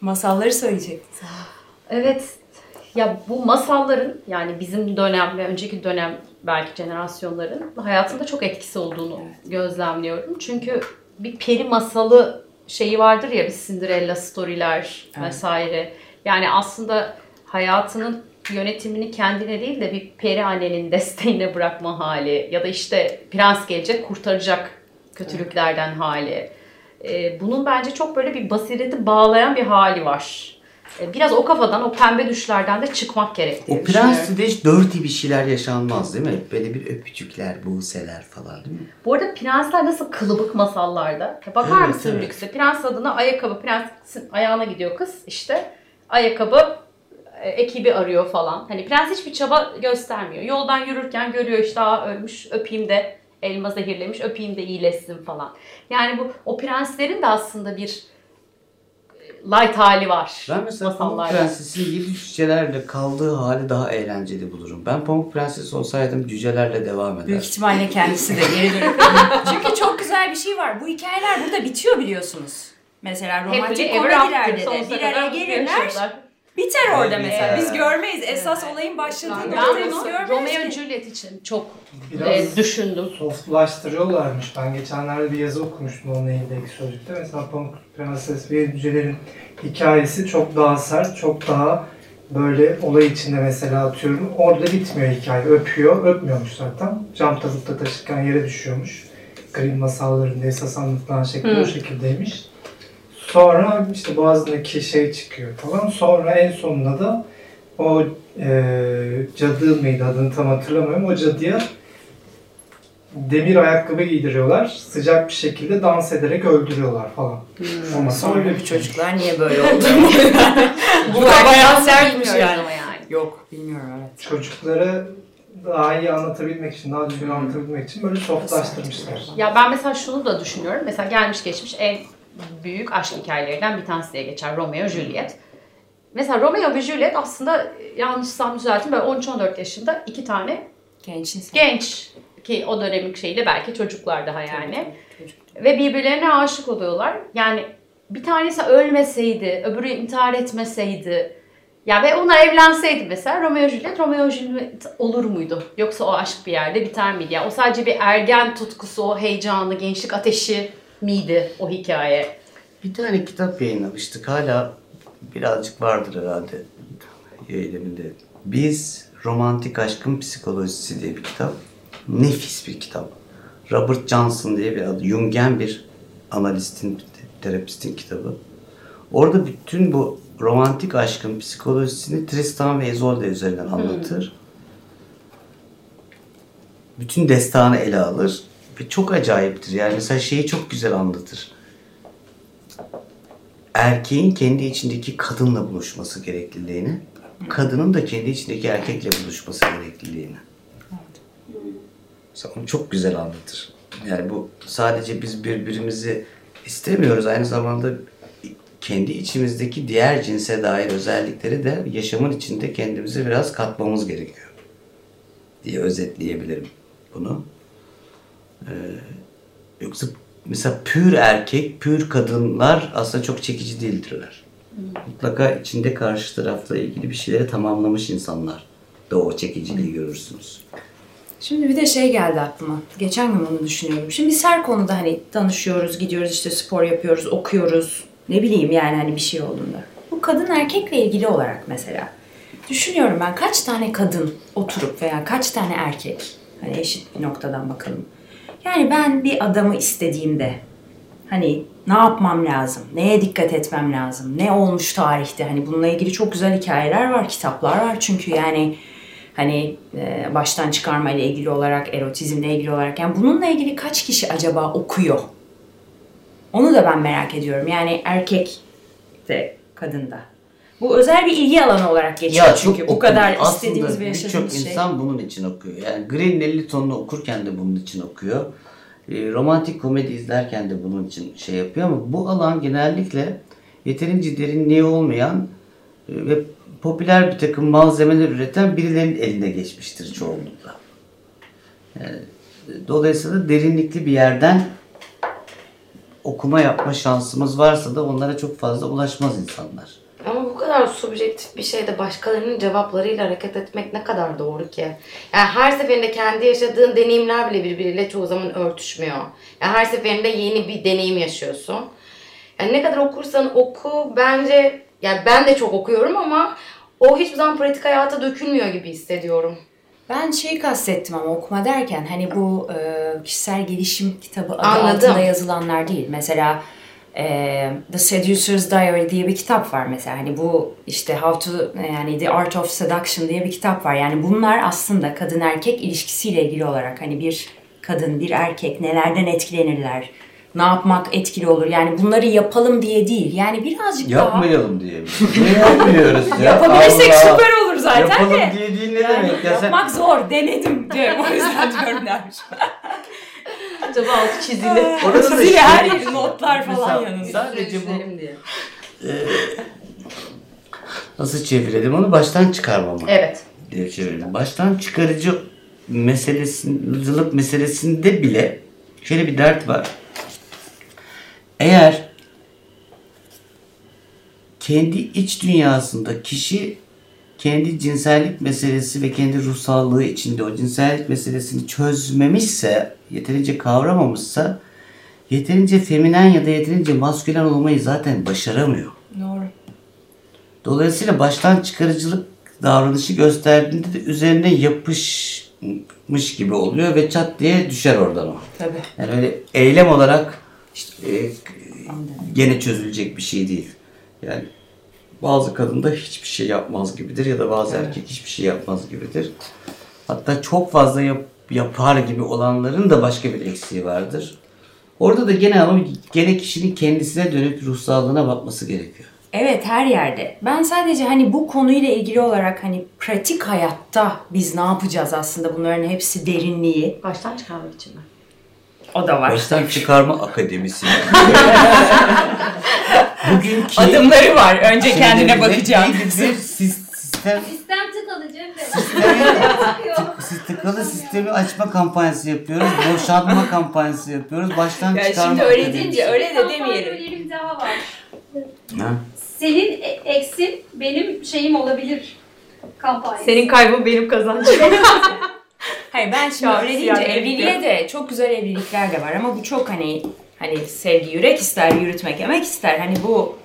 Masalları söyleyecektin. Evet. Ya bu masalların, yani bizim dönem ve önceki dönem belki jenerasyonların hayatında çok etkisi olduğunu gözlemliyorum. Çünkü bir peri masalı şeyi vardır ya, bir Cinderella story'ler vesaire. Yani aslında hayatının yönetimini kendine değil de bir peri annenin desteğine bırakma hali ya da işte prens gelecek kurtaracak kötülüklerden hali. Bunun bence çok böyle bir basireti bağlayan bir hali var. Biraz o kafadan, o pembe düşlerden de çıkmak gerektiği. O prensle de hiç dirty bir şeyler yaşanmaz değil mi? Böyle bir öpücükler, buğseler falan değil mi? Bu arada prensler nasıl kılıbık masallarda? Bakar mısın lükse? Prens adına ayakkabı, prensin ayağına gidiyor kız işte. Ayakkabı ekibi arıyor falan. Hani prens hiçbir çaba göstermiyor. Yoldan yürürken görüyor işte, aa ölmüş, öpeyim de elma zehirlemiş, öpeyim de iyileşsin falan. Yani bu o prenslerin de aslında bir light hali var. Ben mesela Pamuk Prenses'in yedi cücelerle kaldığı hali daha eğlenceli bulurum. Ben Pamuk Prenses olsaydım cücelerle devam eder. Büyük ihtimalle kendisi de geri dönüp. Çünkü çok güzel bir şey var. Bu hikayeler burada bitiyor biliyorsunuz. Mesela romantik komedilerde de bir araya gelirler. Biter orada mesela. Biz görmeyiz. Esas olayın başladığını görmeyiz. Romeo ve Juliet için çok düşündüm. Softlaştırıyorlarmış. Ben geçenlerde bir yazı okumuştum onunla ilgili sözlükte. Mesela Pamuk Prenses ve Cüceler'in hikayesi çok daha sert, çok daha böyle olay içinde mesela atıyorum. Orada bitmiyor hikaye. Öpüyor, öpmüyormuş zaten. Cam tabutta taşırken yere düşüyormuş. Grimm masallarında esas anlatılan şekli o şekildeymiş. Sonra işte boğazındaki şey çıkıyor falan. Sonra en sonunda da o cadı mıydı, adını tam hatırlamıyorum. O cadıya demir ayakkabı giydiriyorlar. Sıcak bir şekilde dans ederek öldürüyorlar falan. Ama sonra bir çocuklar niye böyle oldu? Bu da bayağı sertmiş yani. Yok bilmiyorum. Evet. Çocukları daha iyi anlatabilmek için, daha düzgün anlatabilmek için böyle softlaştırmışlar. Ya ben mesela şunu da düşünüyorum. Mesela gelmiş geçmiş en büyük aşk hikayelerinden bir tanesi diye geçer Romeo Juliet. Mesela Romeo ve Juliet aslında yanlışsam düzeltin böyle 13-14 yaşında iki tane genç ki o dönemin şeyiyle belki çocuklar daha yani. Tabii. Ve birbirlerine aşık oluyorlar. Yani bir tanesi ölmeseydi, öbürü intihar etmeseydi ya ve onlar evlenseydi mesela Romeo Juliet olur muydu? Yoksa o aşk bir yerde biter miydi? Yani o sadece bir ergen tutkusu, o heyecanlı gençlik ateşi miydi o hikaye? Bir tane kitap yayınlamıştık. Hala birazcık vardır herhalde yayınımda. Biz Romantik Aşkın Psikolojisi diye bir kitap. Nefis bir kitap. Robert Johnson diye bir adı. Jungen bir analistin, terapistin kitabı. Orada bütün bu romantik aşkın psikolojisini Tristan ve Isolde üzerinden anlatır. Bütün destanı ele alır. Ve çok acayiptir. Yani mesela şeyi çok güzel anlatır. Erkeğin kendi içindeki kadınla buluşması gerekliliğini, kadının da kendi içindeki erkekle buluşması gerekliliğini. Mesela onu çok güzel anlatır. Yani bu sadece biz birbirimizi istemiyoruz. Aynı zamanda kendi içimizdeki diğer cinse dair özellikleri de yaşamın içinde kendimize biraz katmamız gerekiyor diye özetleyebilirim bunu. Yoksa mesela pür erkek, pür kadınlar aslında çok çekici değildirler. Mutlaka içinde karşı tarafla ilgili bir şeyleri tamamlamış insanlar da o çekiciliği görürsünüz. Şimdi bir de şey geldi aklıma. Geçen gün onu düşünüyorum. Şimdi biz her konuda hani tanışıyoruz, gidiyoruz işte spor yapıyoruz, okuyoruz. Ne bileyim yani hani bir şey olduğunda. Bu kadın erkekle ilgili olarak mesela. Düşünüyorum ben kaç tane kadın oturup veya kaç tane erkek. Hani eşit bir noktadan bakalım. Yani ben bir adamı istediğimde hani ne yapmam lazım, neye dikkat etmem lazım, ne olmuş tarihte, hani bununla ilgili çok güzel hikayeler var, kitaplar var çünkü yani hani baştan çıkarma ile ilgili olarak, erotizmle ilgili olarak yani bununla ilgili kaç kişi acaba okuyor? Onu da ben merak ediyorum yani erkek de kadın da. Bu özel bir ilgi alanı olarak geçiyor ya, çünkü bu kadar istediğimiz ve yaşadığımız şey. Aslında birçok insan bunun için okuyor. Yani Green'in 50 tonunu okurken de bunun için okuyor. Romantik komedi izlerken de bunun için şey yapıyor ama bu alan genellikle yeterince derinliği olmayan ve popüler bir takım malzemeler üreten birilerinin eline geçmiştir çoğunlukla. Yani, dolayısıyla derinlikli bir yerden okuma yapma şansımız varsa da onlara çok fazla ulaşmaz insanlar. Ama bu kadar subjektif bir şeyde başkalarının cevaplarıyla hareket etmek ne kadar doğru ki? Yani her seferinde kendi yaşadığın deneyimler bile birbiriyle çoğu zaman örtüşmüyor. Yani her seferinde yeni bir deneyim yaşıyorsun. Yani ne kadar okursan oku, bence, yani ben de çok okuyorum ama o hiçbir zaman pratik hayata dökülmüyor gibi hissediyorum. Ben şeyi kastettim ama okuma derken hani bu kişisel gelişim kitabı adı altında yazılanlar değil. Mesela The Seducer's Diary diye bir kitap var mesela. Hani bu işte yani The Art of Seduction diye bir kitap var. Yani bunlar aslında kadın erkek ilişkisiyle ilgili olarak hani bir kadın bir erkek nelerden etkilenirler? Ne yapmak etkili olur? Yani bunları yapalım diye değil. Yani birazcık yapmayalım diye. Ne yapmıyoruz ya? Yapabilirsek süper olur zaten. Yapalım de. Yapalım diye değil ne yani demek? Yapmak zor. Denedim diye. O yüzden diyorum dermiş. Acaba altı çizili. Çizili her yeri notlar falan yanında. Sadece bu. Diye. Nasıl çevirelim onu? Baştan çıkarmama. Evet. Diye çevirelim. Baştan çıkarıcı meselesinde bile şöyle bir dert var. Eğer kendi iç dünyasında kişi kendi cinsellik meselesi ve kendi ruhsallığı içinde o cinsellik meselesini çözmemişse, yeterince kavramamışsa, yeterince feminen ya da yeterince maskülen olmayı zaten başaramıyor. Doğru. Dolayısıyla baştan çıkarıcılık davranışı gösterdiğinde de üzerine yapışmış gibi oluyor ve çat diye düşer oradan o. Tabii. Yani öyle eylem olarak gene çözülecek bir şey değil. Yani bazı kadın da hiçbir şey yapmaz gibidir ya da bazı erkek hiçbir şey yapmaz gibidir. Hatta çok fazla yapar gibi olanların da başka bir eksiği vardır. Orada da gene kişinin kendisine dönüp ruhsallığına bakması gerekiyor. Evet, her yerde. Ben sadece hani bu konuyla ilgili olarak hani pratik hayatta biz ne yapacağız aslında, bunların hepsi derinliği. Baştan çıkarmak için mi? O da var. Baştan çıkarma akademisi. Bugünkü adımları var. Önce kendine bakacağım. Sistem tıkalıcı. Tıkalı sistemi açma kampanyası yapıyoruz. Boşaltma kampanyası yapıyoruz. Baştan yani çıkarma. Şimdi öyle deyince öyle de demeyelim. Böylelim daha var. Ha? Senin eksin benim şeyim olabilir kampanyası. Senin kaybın benim kazancım. Hayır, ben şimdi öyle deyince evliliğe de çok güzel evlilikler de var ama bu çok hani sevgi yürek ister, yürütmek emek ister. Hani bu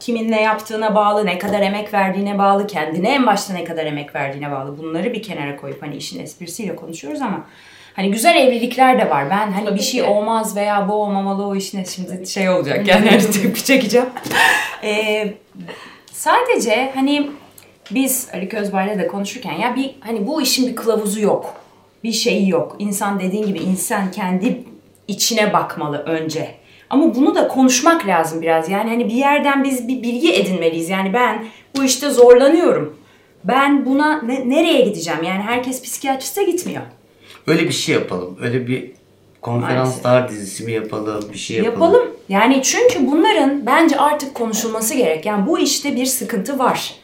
kiminle yaptığına bağlı, ne kadar emek verdiğine bağlı, kendine en başta ne kadar emek verdiğine bağlı. Bunları bir kenara koyup hani işin esprisiyle konuşuyoruz ama hani güzel evlilikler de var. Ben hani tabii bir şey olmaz veya bu olmamalı, o işin şimdi şey olacak yani hani tepki çekeceğim. Sadece hani biz Ali Közbay'la da konuşurken ya bir hani bu işin bir kılavuzu yok. Bir şeyi yok. İnsan, dediğin gibi, insan kendi içine bakmalı önce. Ama bunu da konuşmak lazım biraz. Yani hani bir yerden biz bir bilgi edinmeliyiz. Yani ben bu işte zorlanıyorum. Ben buna nereye gideceğim? Yani herkes psikiyatriste gitmiyor. Öyle bir şey yapalım. Öyle bir konferanslar dizisi mi yapalım? Bir şey yapalım. Yani çünkü bunların bence artık konuşulması gerek. Yani bu işte bir sıkıntı var.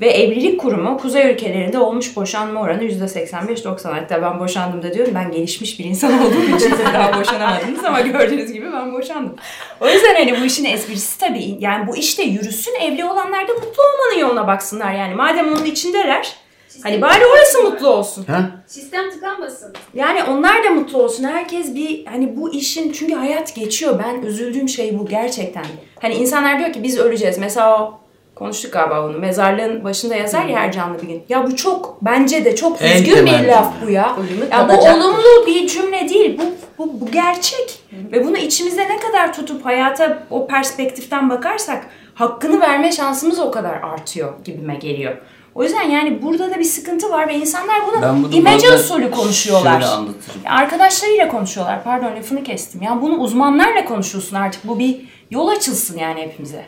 Ve Evlilik Kurumu kuzey ülkelerinde olmuş boşanma oranı %85-90. Hatta ben boşandığımda diyorum, ben gelişmiş bir insan olduğum için siz daha boşanamadınız ama gördüğünüz gibi ben boşandım. O yüzden hani bu işin esprisi tabii, yani bu işte yürüsün, evli olanlar da mutlu olmanın yoluna baksınlar yani. Madem onun içindeler, hani bari orası mutlu olsun. Ha? Sistem tıkanmasın. Yani onlar da mutlu olsun. Herkes bir hani bu işin, çünkü hayat geçiyor. Ben üzüldüğüm şey bu gerçekten. Hani insanlar diyor ki biz öleceğiz. Mesela o konuştuk galiba onu. Mezarlığın başında yazar ya her canlı bir gün. Ya bu çok, bence de çok üzgün bir laf bu ya. Ya bu olumlu bir cümle değil. Bu gerçek. Ve bunu içimizde ne kadar tutup hayata o perspektiften bakarsak hakkını verme şansımız o kadar artıyor gibime geliyor. O yüzden yani burada da bir sıkıntı var ve insanlar bunu imece usulü konuşuyorlar. Arkadaşlarıyla konuşuyorlar. Pardon, lafını kestim. Yani bunu uzmanlarla konuşulsun artık. Bu bir yol açılsın yani hepimize.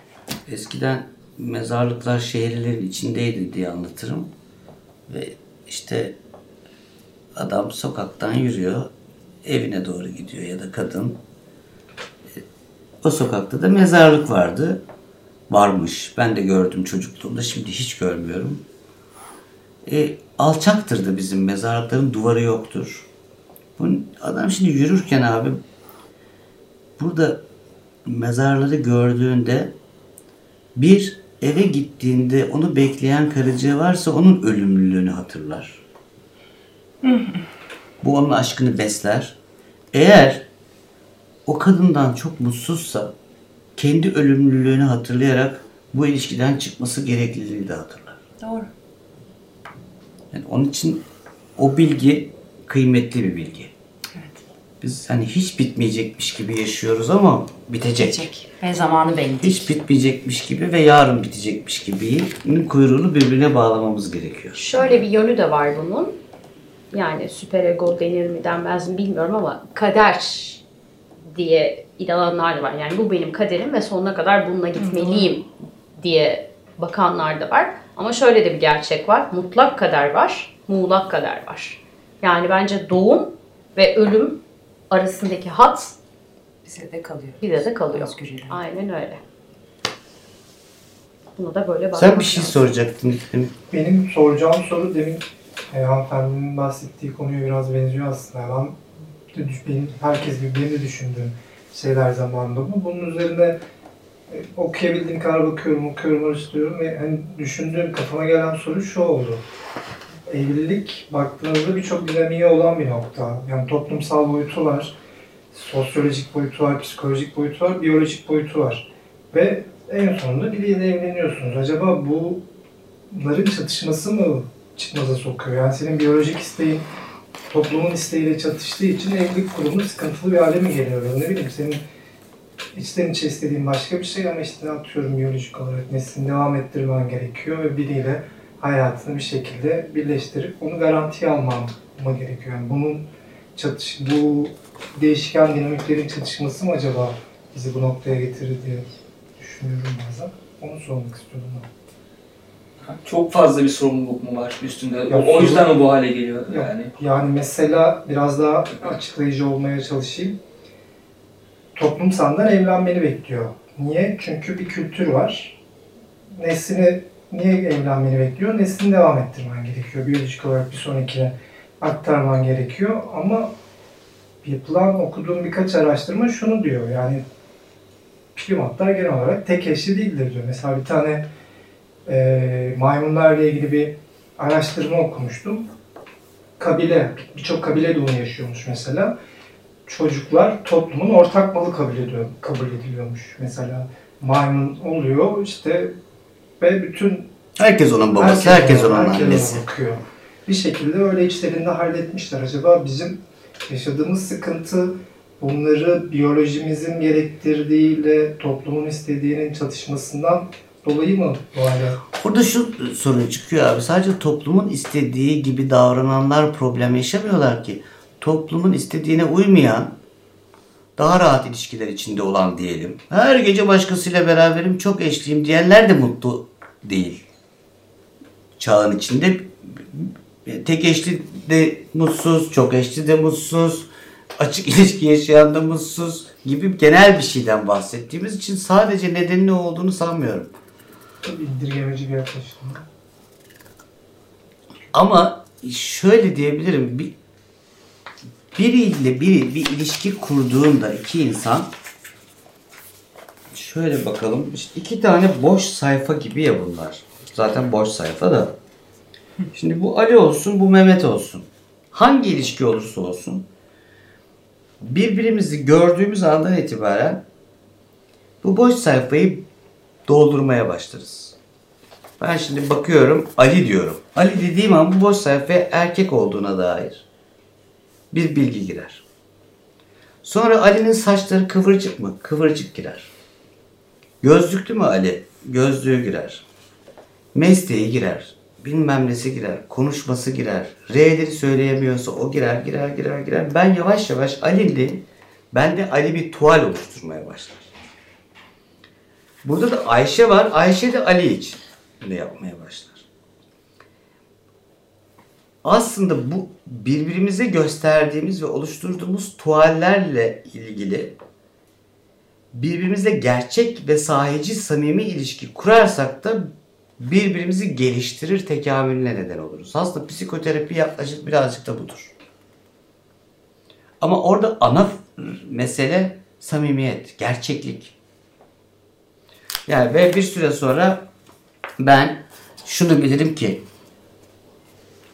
Eskiden mezarlıklar şehirlerin içindeydi diye anlatırım. Ve işte adam sokaktan yürüyor, evine doğru gidiyor ya da kadın. O sokakta da mezarlık vardı. Varmış. Ben de gördüm çocukluğumda. Şimdi hiç görmüyorum. Alçaktır da bizim mezarlıkların duvarı yoktur. Adam şimdi yürürken abi burada mezarları gördüğünde, bir eve gittiğinde onu bekleyen karıcığı varsa onun ölümlülüğünü hatırlar. Bu onun aşkını besler. Eğer o kadından çok mutsuzsa kendi ölümlülüğünü hatırlayarak bu ilişkiden çıkması gerekliliğini de hatırlar. Doğru. Yani onun için o bilgi kıymetli bir bilgi. Evet. Biz hani hiç bitmeyecekmiş gibi yaşıyoruz ama bitecek. Bitecek ve zamanı belli. Hiç bitmeyecekmiş gibi ve yarın bitecekmiş gibinin kuyruğunu birbirine bağlamamız gerekiyor. Şöyle bir yönü de var bunun. Yani süperego denir mi denmez mi bilmiyorum ama kader diye inananlar da var. Yani bu benim kaderim ve sonuna kadar bununla gitmeliyim diye bakanlar da var. Ama şöyle de bir gerçek var. Mutlak kader var, muğlak kader var. Yani bence doğum ve ölüm arasındaki hat bize de kalıyor. Bize de kalıyor. Aynen öyle. Buna da böyle bakmak. Sen bir şey soracaktın. Benim soracağım soru demin hanımefendinin bahsettiği konuya biraz benziyor aslında. Benim, herkes gibi benim de düşündüğüm şeyler zamanında bu. Bunun üzerine okuyabildiğim kadar okuyorum, araştırıyorum ve hani düşündüğüm, kafama gelen soru şu oldu. Evlilik baktığınızda birçok dinamiği olan bir nokta. Yani toplumsal boyutu var, sosyolojik boyutu var, psikolojik boyutu var, biyolojik boyutu var. Ve en sonunda biriyle evleniyorsunuz. Acaba bunların çatışması mı çıkmaza sokuyor? Yani senin biyolojik isteğin toplumun isteğiyle çatıştığı için evlilik kurumu sıkıntılı bir hale mi geliyor? Ne bileyim, senin içten içe istediğin başka bir şey ama işte atıyorum biyolojik olarak neslini devam ettirmen gerekiyor ve biriyle hayatını bir şekilde birleştirip onu garantiye almama gerekiyor. Yani bunun bu değişken dinamiklerin çatışması mı acaba bizi bu noktaya getirir diye düşünüyorum bazen. Onu sormak istiyorum ben. Çok fazla bir sorumluluk mu var üstünde? Ya, o yüzden mi bu hale geliyor yani? Yani mesela biraz daha açıklayıcı olmaya çalışayım. Toplum senden evlenmeni bekliyor. Niye? Çünkü bir kültür var. Neslini niye evlenmeni bekliyor? Neslini devam ettirmen gerekiyor. Biyolojik olarak bir sonrakine aktarman gerekiyor. Ama yapılan, okuduğum birkaç araştırma şunu diyor. Yani primatlar genel olarak tek eşli değildir diyor. Mesela bir tane maymunlarla ilgili bir araştırma okumuştum. Kabile, birçok kabile de onu yaşıyormuş mesela. Çocuklar toplumun ortak malı kabul ediliyormuş. Mesela maymun oluyor işte ve bütün herkes onun babası, herkes onun annesi. Bir şekilde öyle içlerinde halletmişler. Acaba bizim yaşadığımız sıkıntı bunları biyolojimizin gerektirdiğiyle toplumun istediğinin çatışmasından dolayı mı bu hale? Burada şu sorun çıkıyor abi. Sadece toplumun istediği gibi davrananlar problem yaşamıyorlar ki. Toplumun istediğine uymayan, daha rahat ilişkiler içinde olan diyelim. Her gece başkasıyla beraberim, çok eşliyim diyenler de mutlu değil. Çağın içinde tek eşli de mutsuz, çok eşli de mutsuz, açık ilişki yaşayan da mutsuz gibi genel bir şeyden bahsettiğimiz için sadece nedenin ne olduğunu sanmıyorum. İndirgemeci bir yaklaşım. Ama şöyle diyebilirim, biriyle bir ilişki kurduğunda iki insan, şöyle bakalım, işte iki tane boş sayfa gibi ya bunlar. Zaten boş sayfa da. Şimdi bu Ali olsun, bu Mehmet olsun. Hangi ilişki olursa olsun, birbirimizi gördüğümüz andan itibaren bu boş sayfayı doldurmaya başlarız. Ben şimdi bakıyorum, Ali diyorum. Ali dediğim an bu boş sayfaya erkek olduğuna dair bir bilgi girer. Sonra Ali'nin saçları kıvırcık mı? Kıvırcık girer. Gözlüklü mü Ali? Gözlüğü girer. Mesleği girer. Bilmem nesi girer. Konuşması girer. R'leri söyleyemiyorsa o girer. Ben yavaş yavaş bende Ali bir tuval oluşturmaya başlar. Burada da Ayşe var. Ayşe de Ali için ne yapmaya başlar. Aslında bu birbirimize gösterdiğimiz ve oluşturduğumuz tuvallerle ilgili birbirimize gerçek ve sahici samimi ilişki kurarsak da birbirimizi geliştirir, tekamülüne neden oluruz. Aslında psikoterapi yaklaşık birazcık da budur. Ama orada ana mesele samimiyet, gerçeklik. Yani ve bir süre sonra ben şunu bilirim ki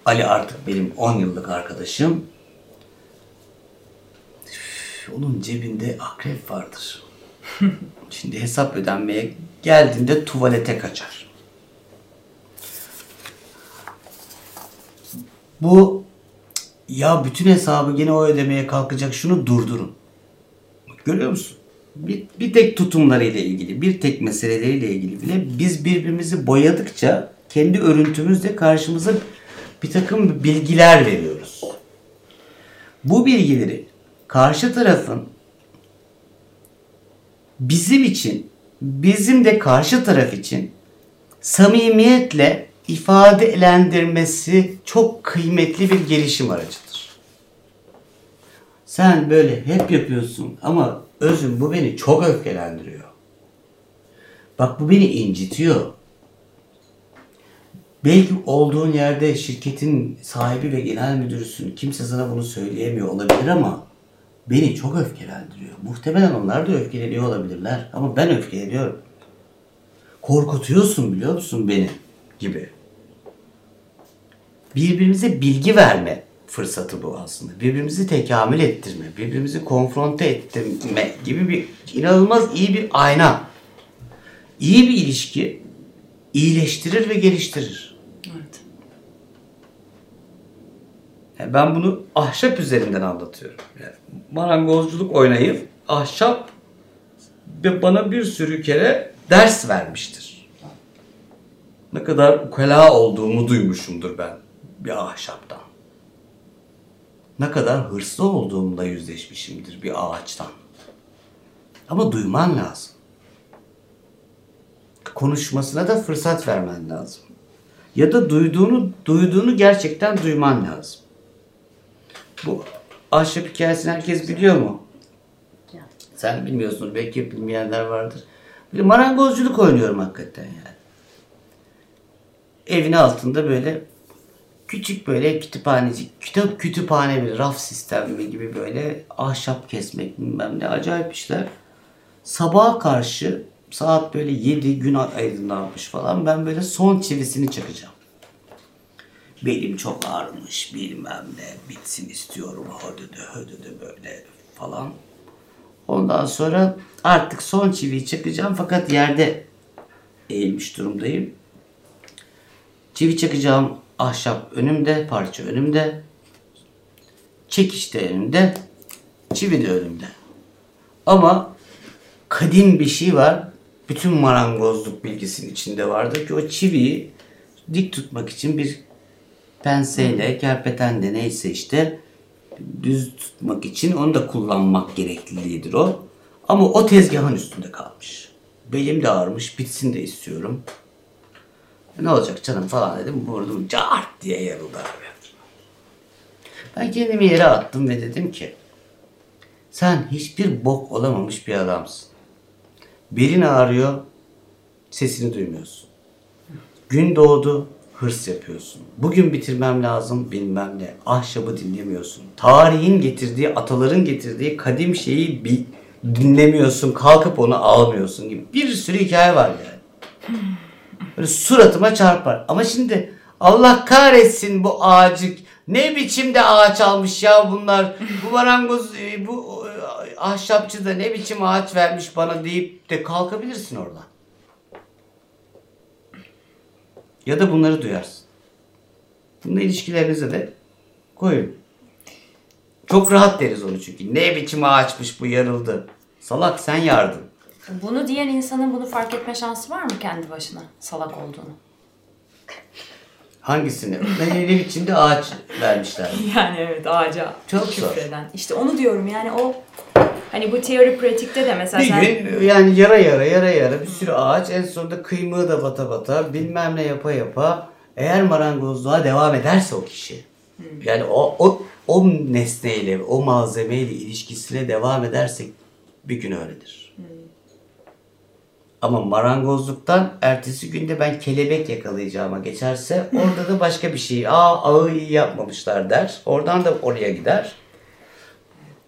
Ali artık benim 10 yıllık arkadaşım. Onun cebinde akrep vardır. Şimdi hesap ödenmeye geldiğinde tuvalete kaçar. Bu ya bütün hesabı yine o ödemeye kalkacak, şunu durdurun. Görüyor musun? Bir tek tutumlarıyla ilgili, bir tek meseleleriyle ilgili bile biz birbirimizi boyadıkça kendi örüntümüzle karşımıza bir takım bilgiler veriyoruz. Bu bilgileri karşı tarafın bizim için, bizim de karşı taraf için samimiyetle ifadelendirmesi çok kıymetli bir gelişim aracıdır. Sen böyle hep yapıyorsun ama özüm bu beni çok öfkelendiriyor. Bak bu beni incitiyor. Belki olduğun yerde şirketin sahibi ve genel müdürüsün. Kimse sana bunu söyleyemiyor olabilir ama beni çok öfkelendiriyor. Muhtemelen onlar da öfkeleniyor olabilirler ama ben öfkeleniyorum. Korkutuyorsun biliyor musun beni gibi. Birbirimize bilgi verme fırsatı bu aslında. Birbirimizi tekamül ettirme, birbirimizi konfronte ettirme gibi bir inanılmaz iyi bir ayna. İyi bir ilişki iyileştirir ve geliştirir. Evet. Yani ben bunu ahşap üzerinden anlatıyorum. Yani marangozculuk oynayıp ahşap bana bir sürü kere ders vermiştir. Ne kadar ukala olduğumu duymuşumdur ben bir ahşaptan. Ne kadar hırslı olduğumla yüzleşmişimdir bir ağaçtan. Ama duyman lazım. Konuşmasına da fırsat vermen lazım. Ya da duyduğunu gerçekten duyman lazım. Bu ahşap hikayesini herkes biliyor mu? Ya. Sen bilmiyorsun, belki bilmeyenler vardır. Bir marangozculuk oynuyorum hakikaten yani. Evin altında böyle küçük böyle kütüphane bir raf sistemi gibi böyle ahşap kesmek bilmem ne acayip işler. Sabaha karşı saat böyle 7 gün aydınlanmış falan, ben böyle son çivisini çakacağım. Belim çok ağrımış bilmem ne, bitsin istiyorum hödödö böyle falan. Ondan sonra artık son çiviyi çakacağım fakat yerde eğilmiş durumdayım. Çivi çakacağım ahşap önümde, parça önümde, çekiç de önümde, çivi de önümde. Ama kadim bir şey var, bütün marangozluk bilgisinin içinde vardı ki o çiviyi dik tutmak için bir penseyle, kerpeten de neyse işte düz tutmak için onu da kullanmak gerekliliğidir o. Ama o tezgahın üstünde kalmış. Belim de ağrımış, bitsin de istiyorum. Ne olacak canım falan dedim, vurdum cart diye yarıldı abi. Ben kendimi yere attım ve dedim ki sen hiçbir bok olamamış bir adamsın. Belin ağrıyor, sesini duymuyorsun. Gün doğdu, hırs yapıyorsun. Bugün bitirmem lazım bilmem ne. Ahşabı dinlemiyorsun. Tarihin getirdiği, ataların getirdiği kadim şeyi dinlemiyorsun. Kalkıp onu almıyorsun gibi. Bir sürü hikaye var yani. Böyle suratıma çarpar. Ama şimdi Allah kahretsin bu ağacı. Ne biçim de ağaç almış ya bunlar. Bu marangoz, bu ahşapçı da ne biçim ağaç vermiş bana deyip de kalkabilirsin oradan. Ya da bunları duyarsın. Bunu ilişkilerinize de koyun. Çok rahat deriz onu çünkü. Ne biçim ağaçmış bu, yarıldı. Salak sen yardın. Bunu diyen insanın bunu fark etme şansı var mı kendi başına salak olduğunu? Hangisini? Ne biçimde ağaç vermişler. Yani evet, ağaca. Çok küfreden. Zor. İşte onu diyorum yani o hani bu teori pratikte de mesela sen... Bir gün yani yara bir sürü ağaç en sonunda kıymığı da bata bilmem ne yapa eğer marangozluğa devam ederse o kişi. Yani o nesneyle, o malzemeyle ilişkisine devam edersek bir gün öyledir. Ama marangozluktan ertesi günde ben kelebek yakalayacağıma geçerse orada da başka bir şey, ağı iyi yapmamışlar der. Oradan da oraya gider.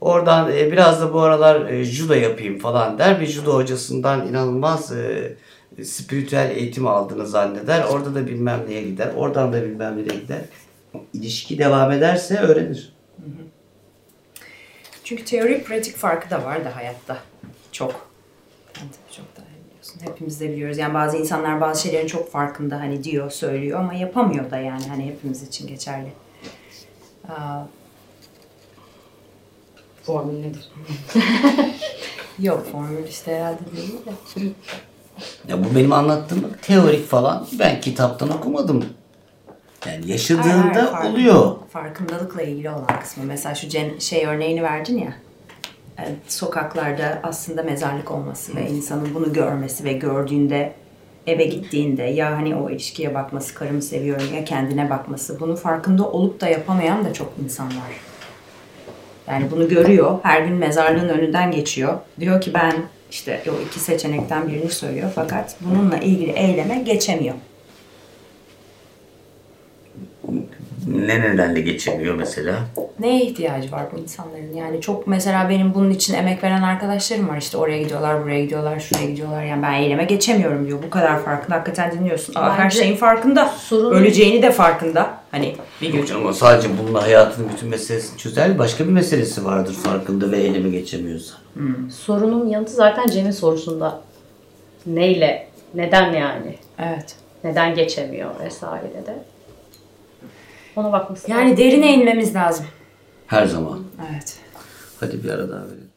Oradan biraz da bu aralar judo yapayım falan der ve judo hocasından inanılmaz spiritüel eğitim aldığını zanneder. Orada da bilmem neye gider, oradan da bilmem nereye gider. İlişki devam ederse öğrenir. Çünkü teori pratik farkı da var da hayatta çok. Çok da biliyorsun. Hepimiz de biliyoruz. Yani bazı insanlar bazı şeylerin çok farkında hani diyor, söylüyor ama yapamıyor da yani hani hepimiz için geçerli. Formül nedir? Yok formül işte herhalde değil de. Ya bu benim anlattığım teorik falan ben kitaptan okumadım. Yani yaşadığında oluyor. Farkındalıkla ilgili olan kısmı. Mesela şu şey örneğini verdin ya. Yani sokaklarda aslında mezarlık olması ve insanın bunu görmesi ve gördüğünde eve gittiğinde ya hani o ilişkiye bakması, karımı seviyorum ya kendine bakması. Bunun farkında olup da yapamayan da çok insan var. Yani bunu görüyor. Her gün mezarlığın önünden geçiyor. Diyor ki ben işte o iki seçenekten birini söylüyor fakat bununla ilgili eyleme geçemiyor. Ne nedenle geçemiyor mesela? Neye ihtiyacı var bu insanların? Yani çok mesela benim bunun için emek veren arkadaşlarım var. İşte oraya gidiyorlar, buraya gidiyorlar, şuraya gidiyorlar. Yani ben eyleme geçemiyorum diyor. Bu kadar farkında. Hakikaten dinliyorsun. Aa, her şeyin farkında. Sorun öleceğini de farkında. Hani bir gün. Ama sadece bununla hayatının bütün meselesini çözer. Başka bir meselesi vardır farkında ve eyleme geçemiyorsa. Sorunun yanıtı zaten Cem'in sorusunda. Neyle? Neden yani? Evet. Neden geçemiyor vesaire de. Ona bakmışsın. Yani derine inmemiz lazım. Her zaman. Evet. Hadi bir ara daha verelim.